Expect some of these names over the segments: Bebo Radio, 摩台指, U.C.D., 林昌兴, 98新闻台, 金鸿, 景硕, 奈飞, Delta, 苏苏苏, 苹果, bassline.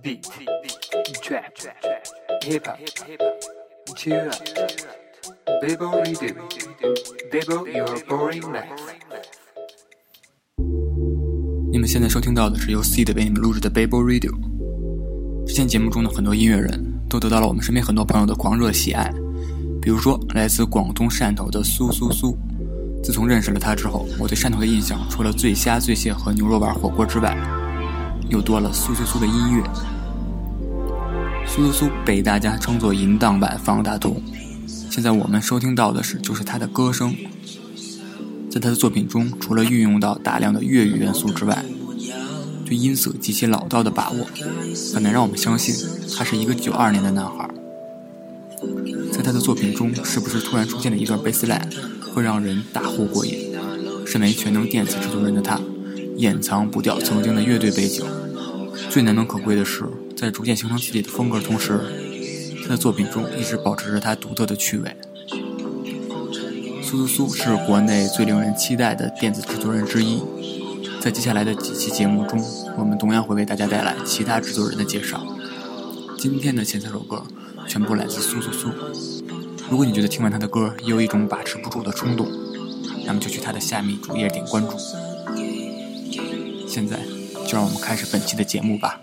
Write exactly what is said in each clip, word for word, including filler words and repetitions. Beat, Trap, Hip Hop, Chill Out, Bebo Radio, Bebo Your Boring Life。 你们现在收听到的是由 U C D 为你们录制的 Bebo Radio。 之前节目中的很多音乐人都得到了我们身边很多朋友的狂热喜爱，比如说来自广东汕头的苏苏苏。自从认识了他之后，我对汕头的印象除了醉虾醉蟹和牛肉丸火锅之外，又多了苏苏苏的音乐。苏苏苏被大家称作淫荡版方大同，现在我们收听到的是就是他的歌声。在他的作品中，除了运用到大量的粤语元素之外，对音色极其老道的把握，很难让我们相信他是一个九二年的男孩。在他的作品中，是不是突然出现了一段 bassline 会让人大呼过瘾？身为全能电子制作人的他，掩藏不掉曾经的乐队背景，最难能可贵的是，在逐渐形成自己的风格的同时，他的作品中一直保持着他独特的趣味。苏苏苏是国内最令人期待的电子制作人之一，在接下来的几期节目中，我们同样会为大家带来其他制作人的介绍。今天的前三首歌全部来自苏苏苏。如果你觉得听完他的歌也有一种把持不住的冲动，那么就去他的下面主页点关注。现在就让我们开始本期的节目吧。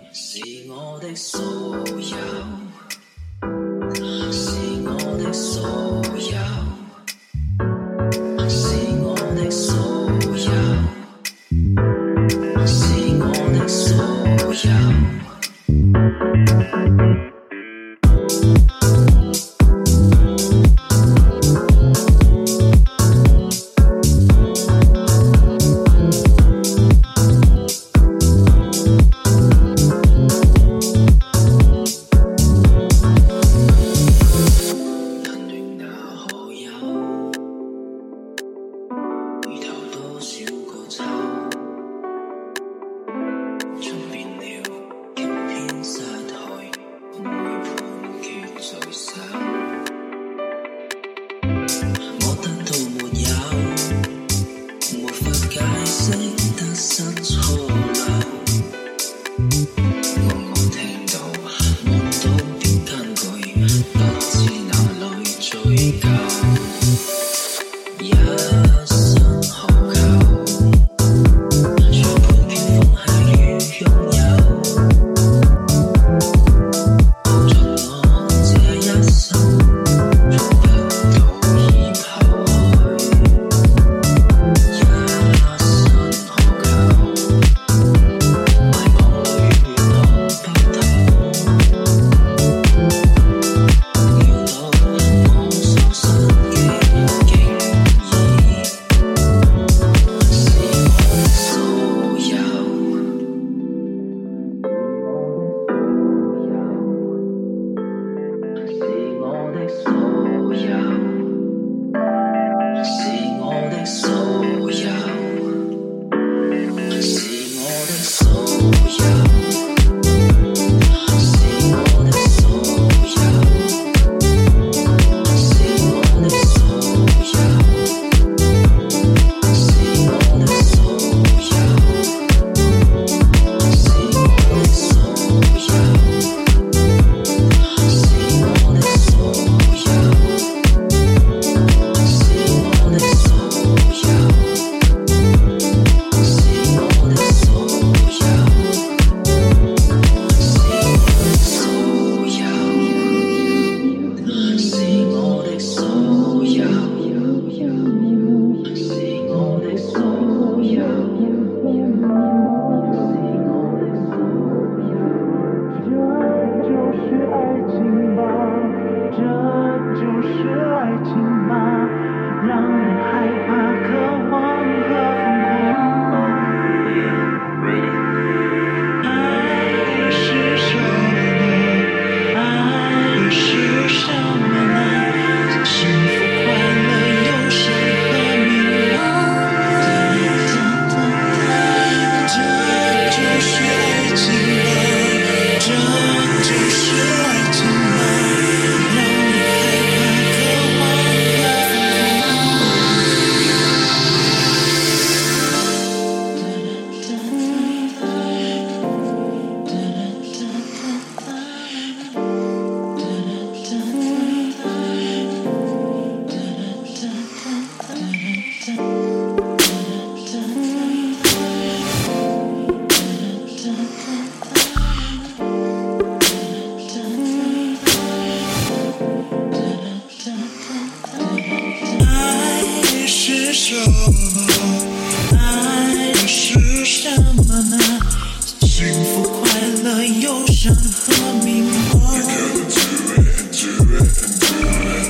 的忧伤和迷惘，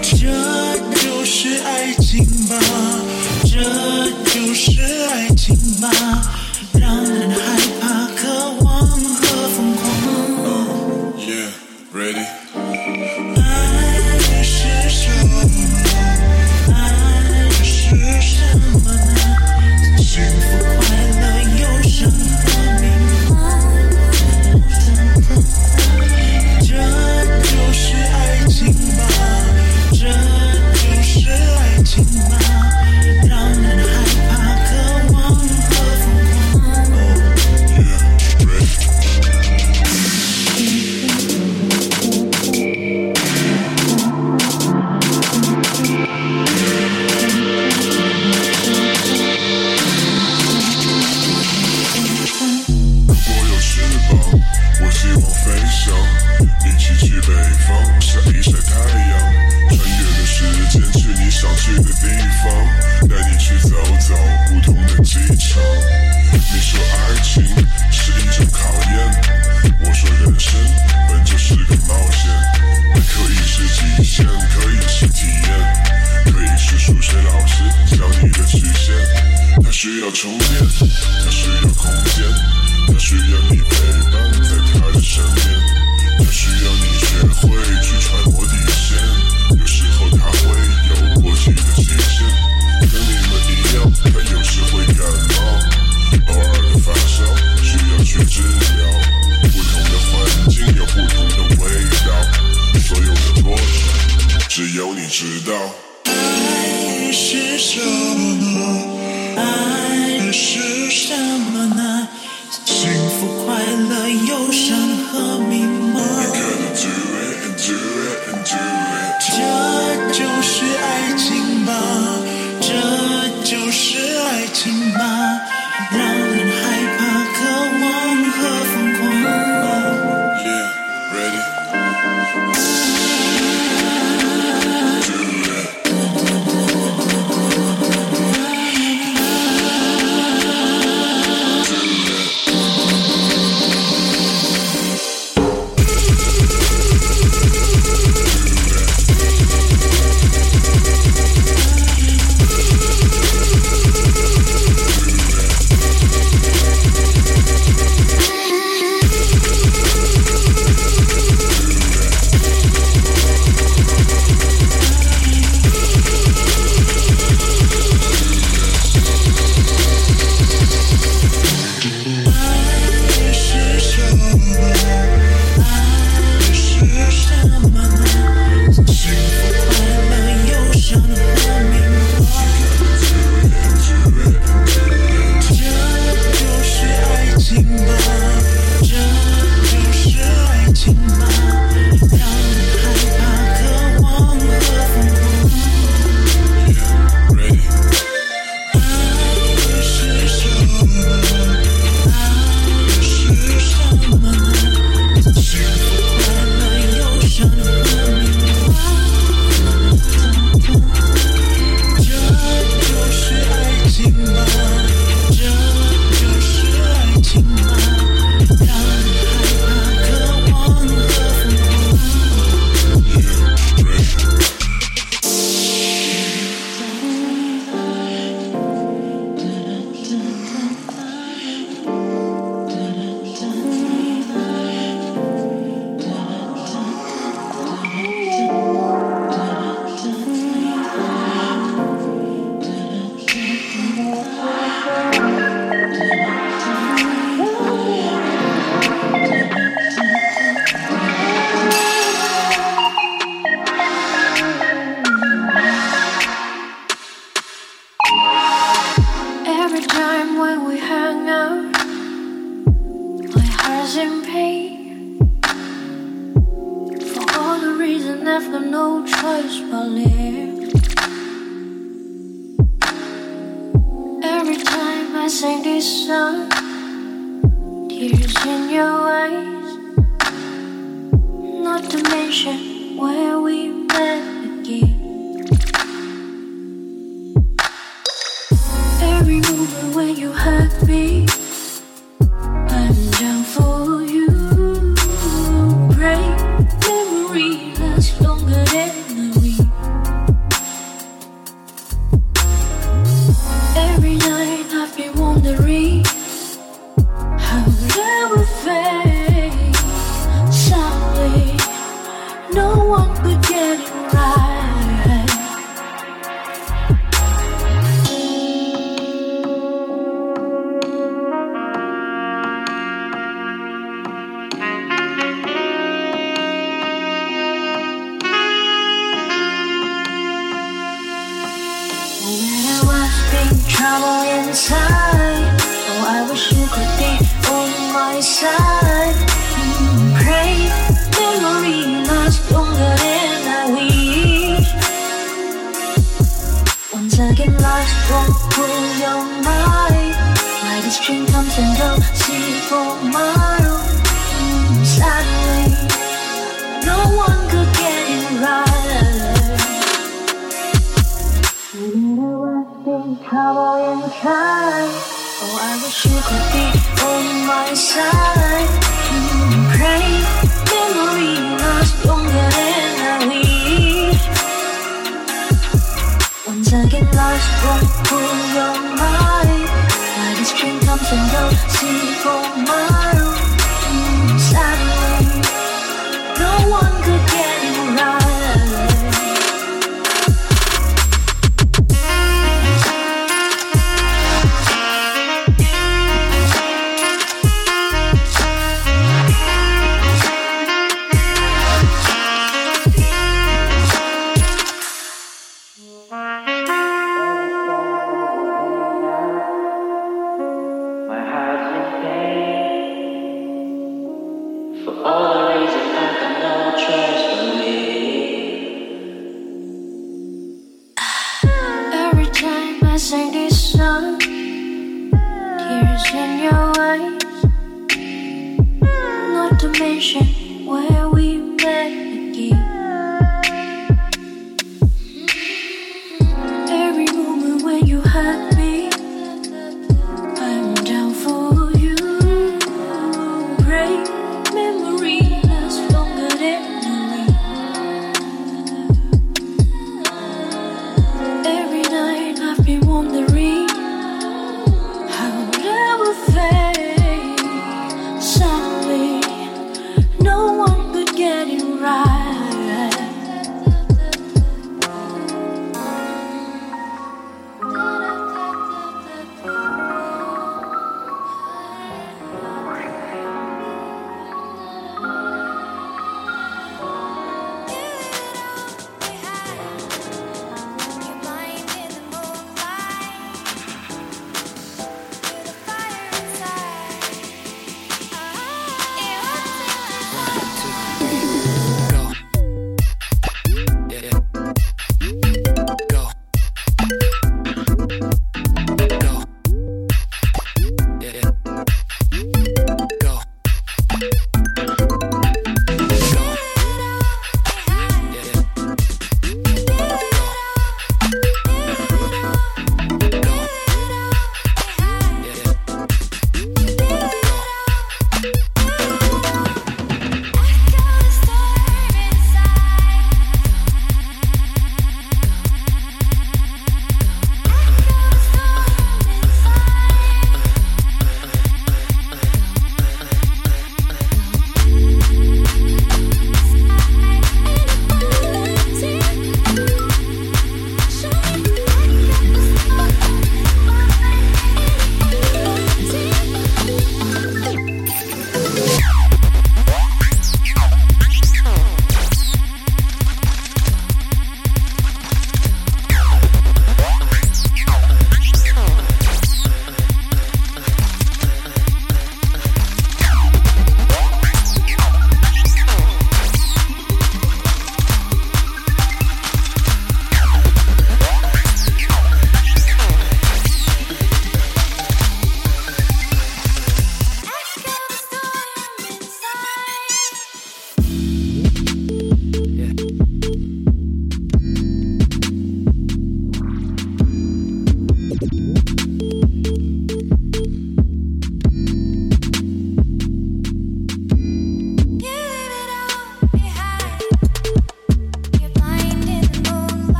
这就是爱情吧，这就是爱情吧，让人害怕渴望和疯狂。 Yeah, ready。When you hug me, I'm down for you. get it right. No matter what's been trouble inside, oh I wish you could be on my side. Mm, brave memory lasts longer than I wish. Once again life won't pull your mind, like this dream comes and goes, see for miles. Mm, sadly no one could get it right. No matter what's been trouble inside, oh, I wish you could be on my side. Mm, pray, memory lasts longer than I wish. Once again, life won't pull your mind. Like this dream comes and goes, see for miles. Mm, sadly, no one could get it right. No one could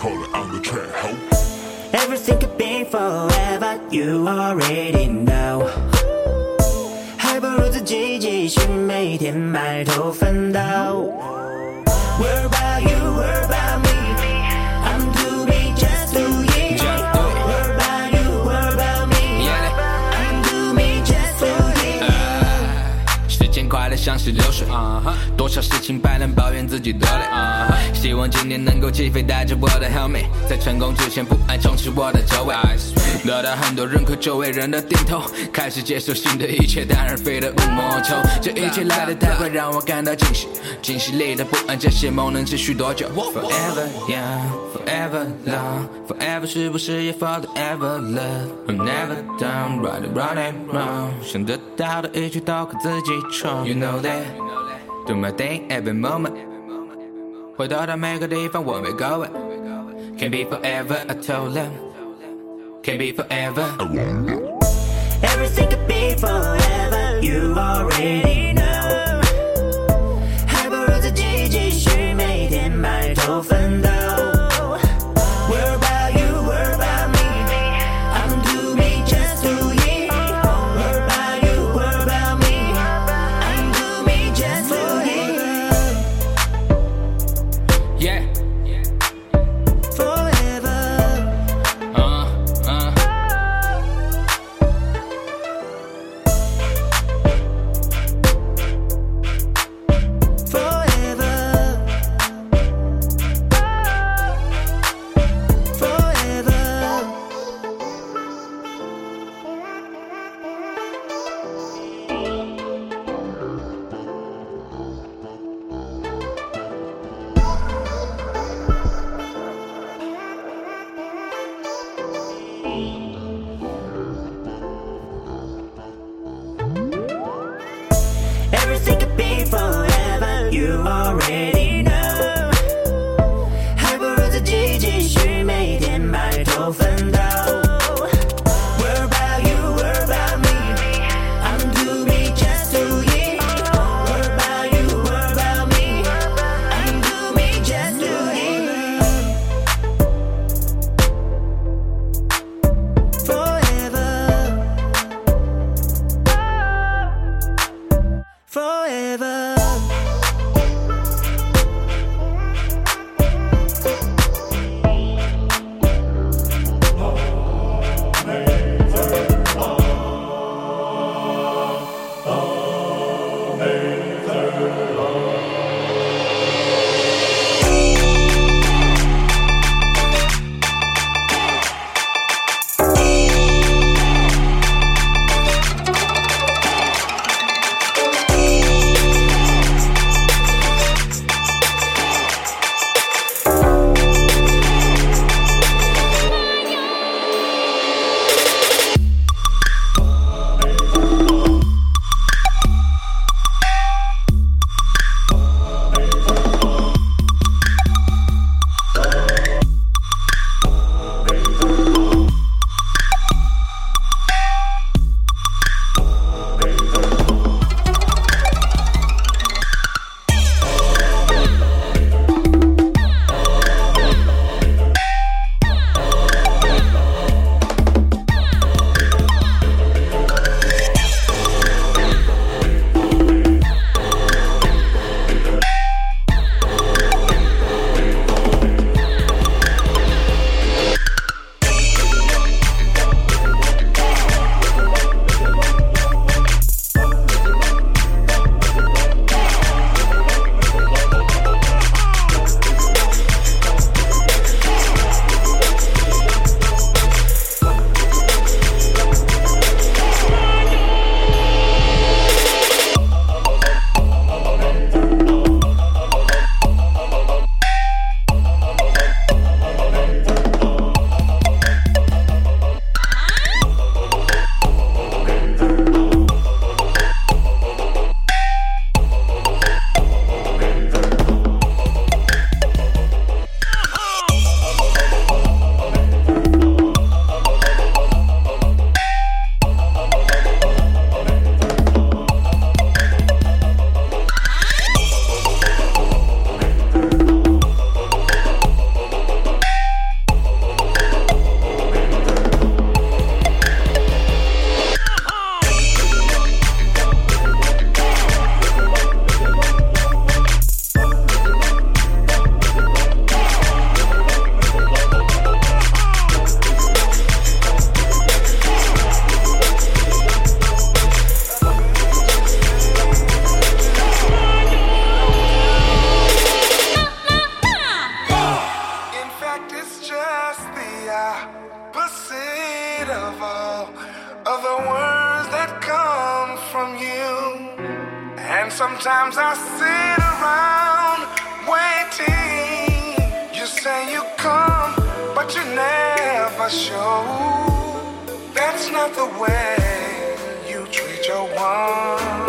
call it on the track, ho. Everything could be forever, you already know.还不如自己继续每天埋头奋斗。Worry about you, worry about me, I'm too big just to eat. Worry about you, worry about me, I'm too big just to eat. 时间快得像是流水，多少事情摆烂抱怨自己多累，希望今年能够起飞，带着我的 helmet， 在成功之前不爱充斥我的周围，得到很多认可周围人的点头，开始接受新的一切，当然飞得无莫愁。这一切来得太快，让我感到惊喜，惊喜里的不安，这些梦能持续多久 ？Forever young, forever long, forever 是不是也 forever love? I'm never done, right or wrong and wrong， 想得到的一切都靠自己闯。You know that, do my thing every moment。回到到每个地方我 we're going Can't be forever, I told them Can't be forever, I wonder Everything could be forever, you already know 还不如自己继续每天埋头奋斗。Worry about you, worry about me, I'm too big just to eat. Worry about you, worry about me, I'm too big just to eat. Yeah forever uh, uh. Oh. I proceed of all of the words that come from you. And sometimes I sit around waiting. You say you come, but you never show. That's not the way you treat your woman.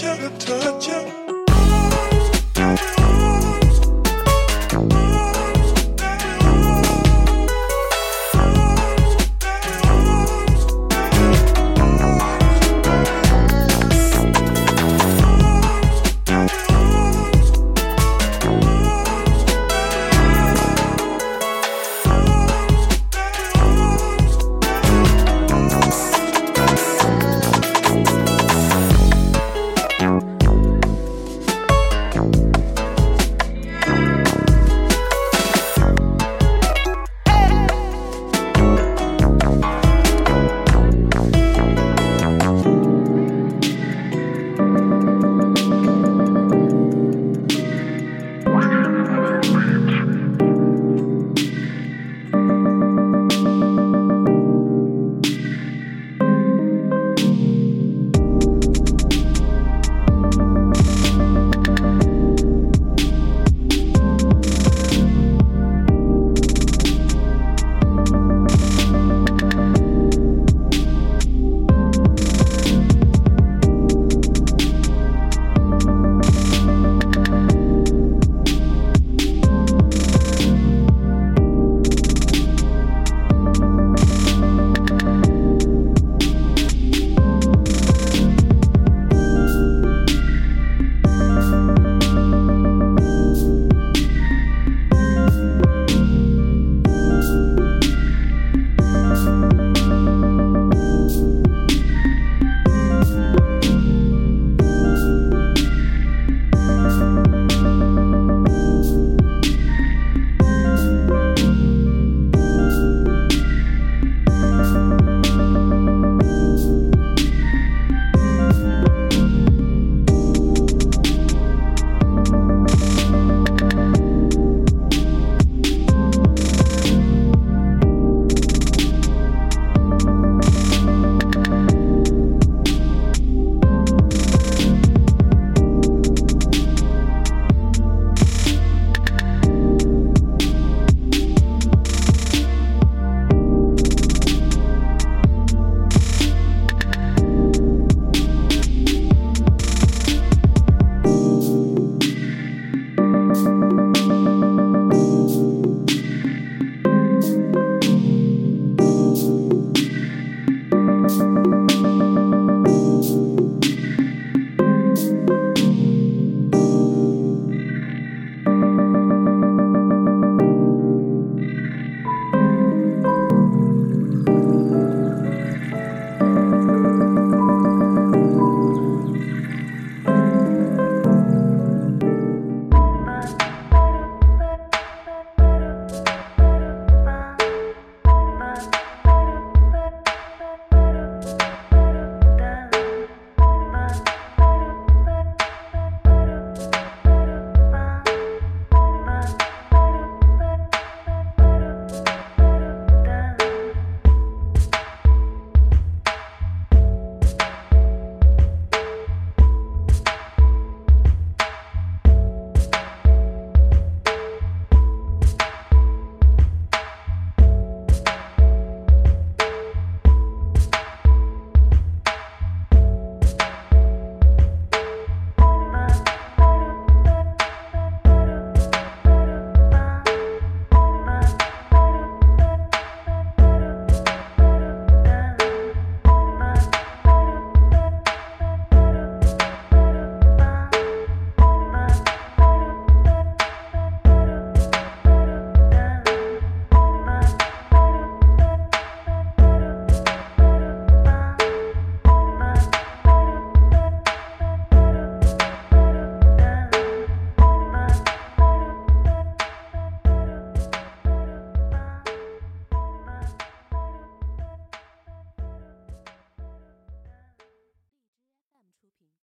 touch, touch, touch, touch.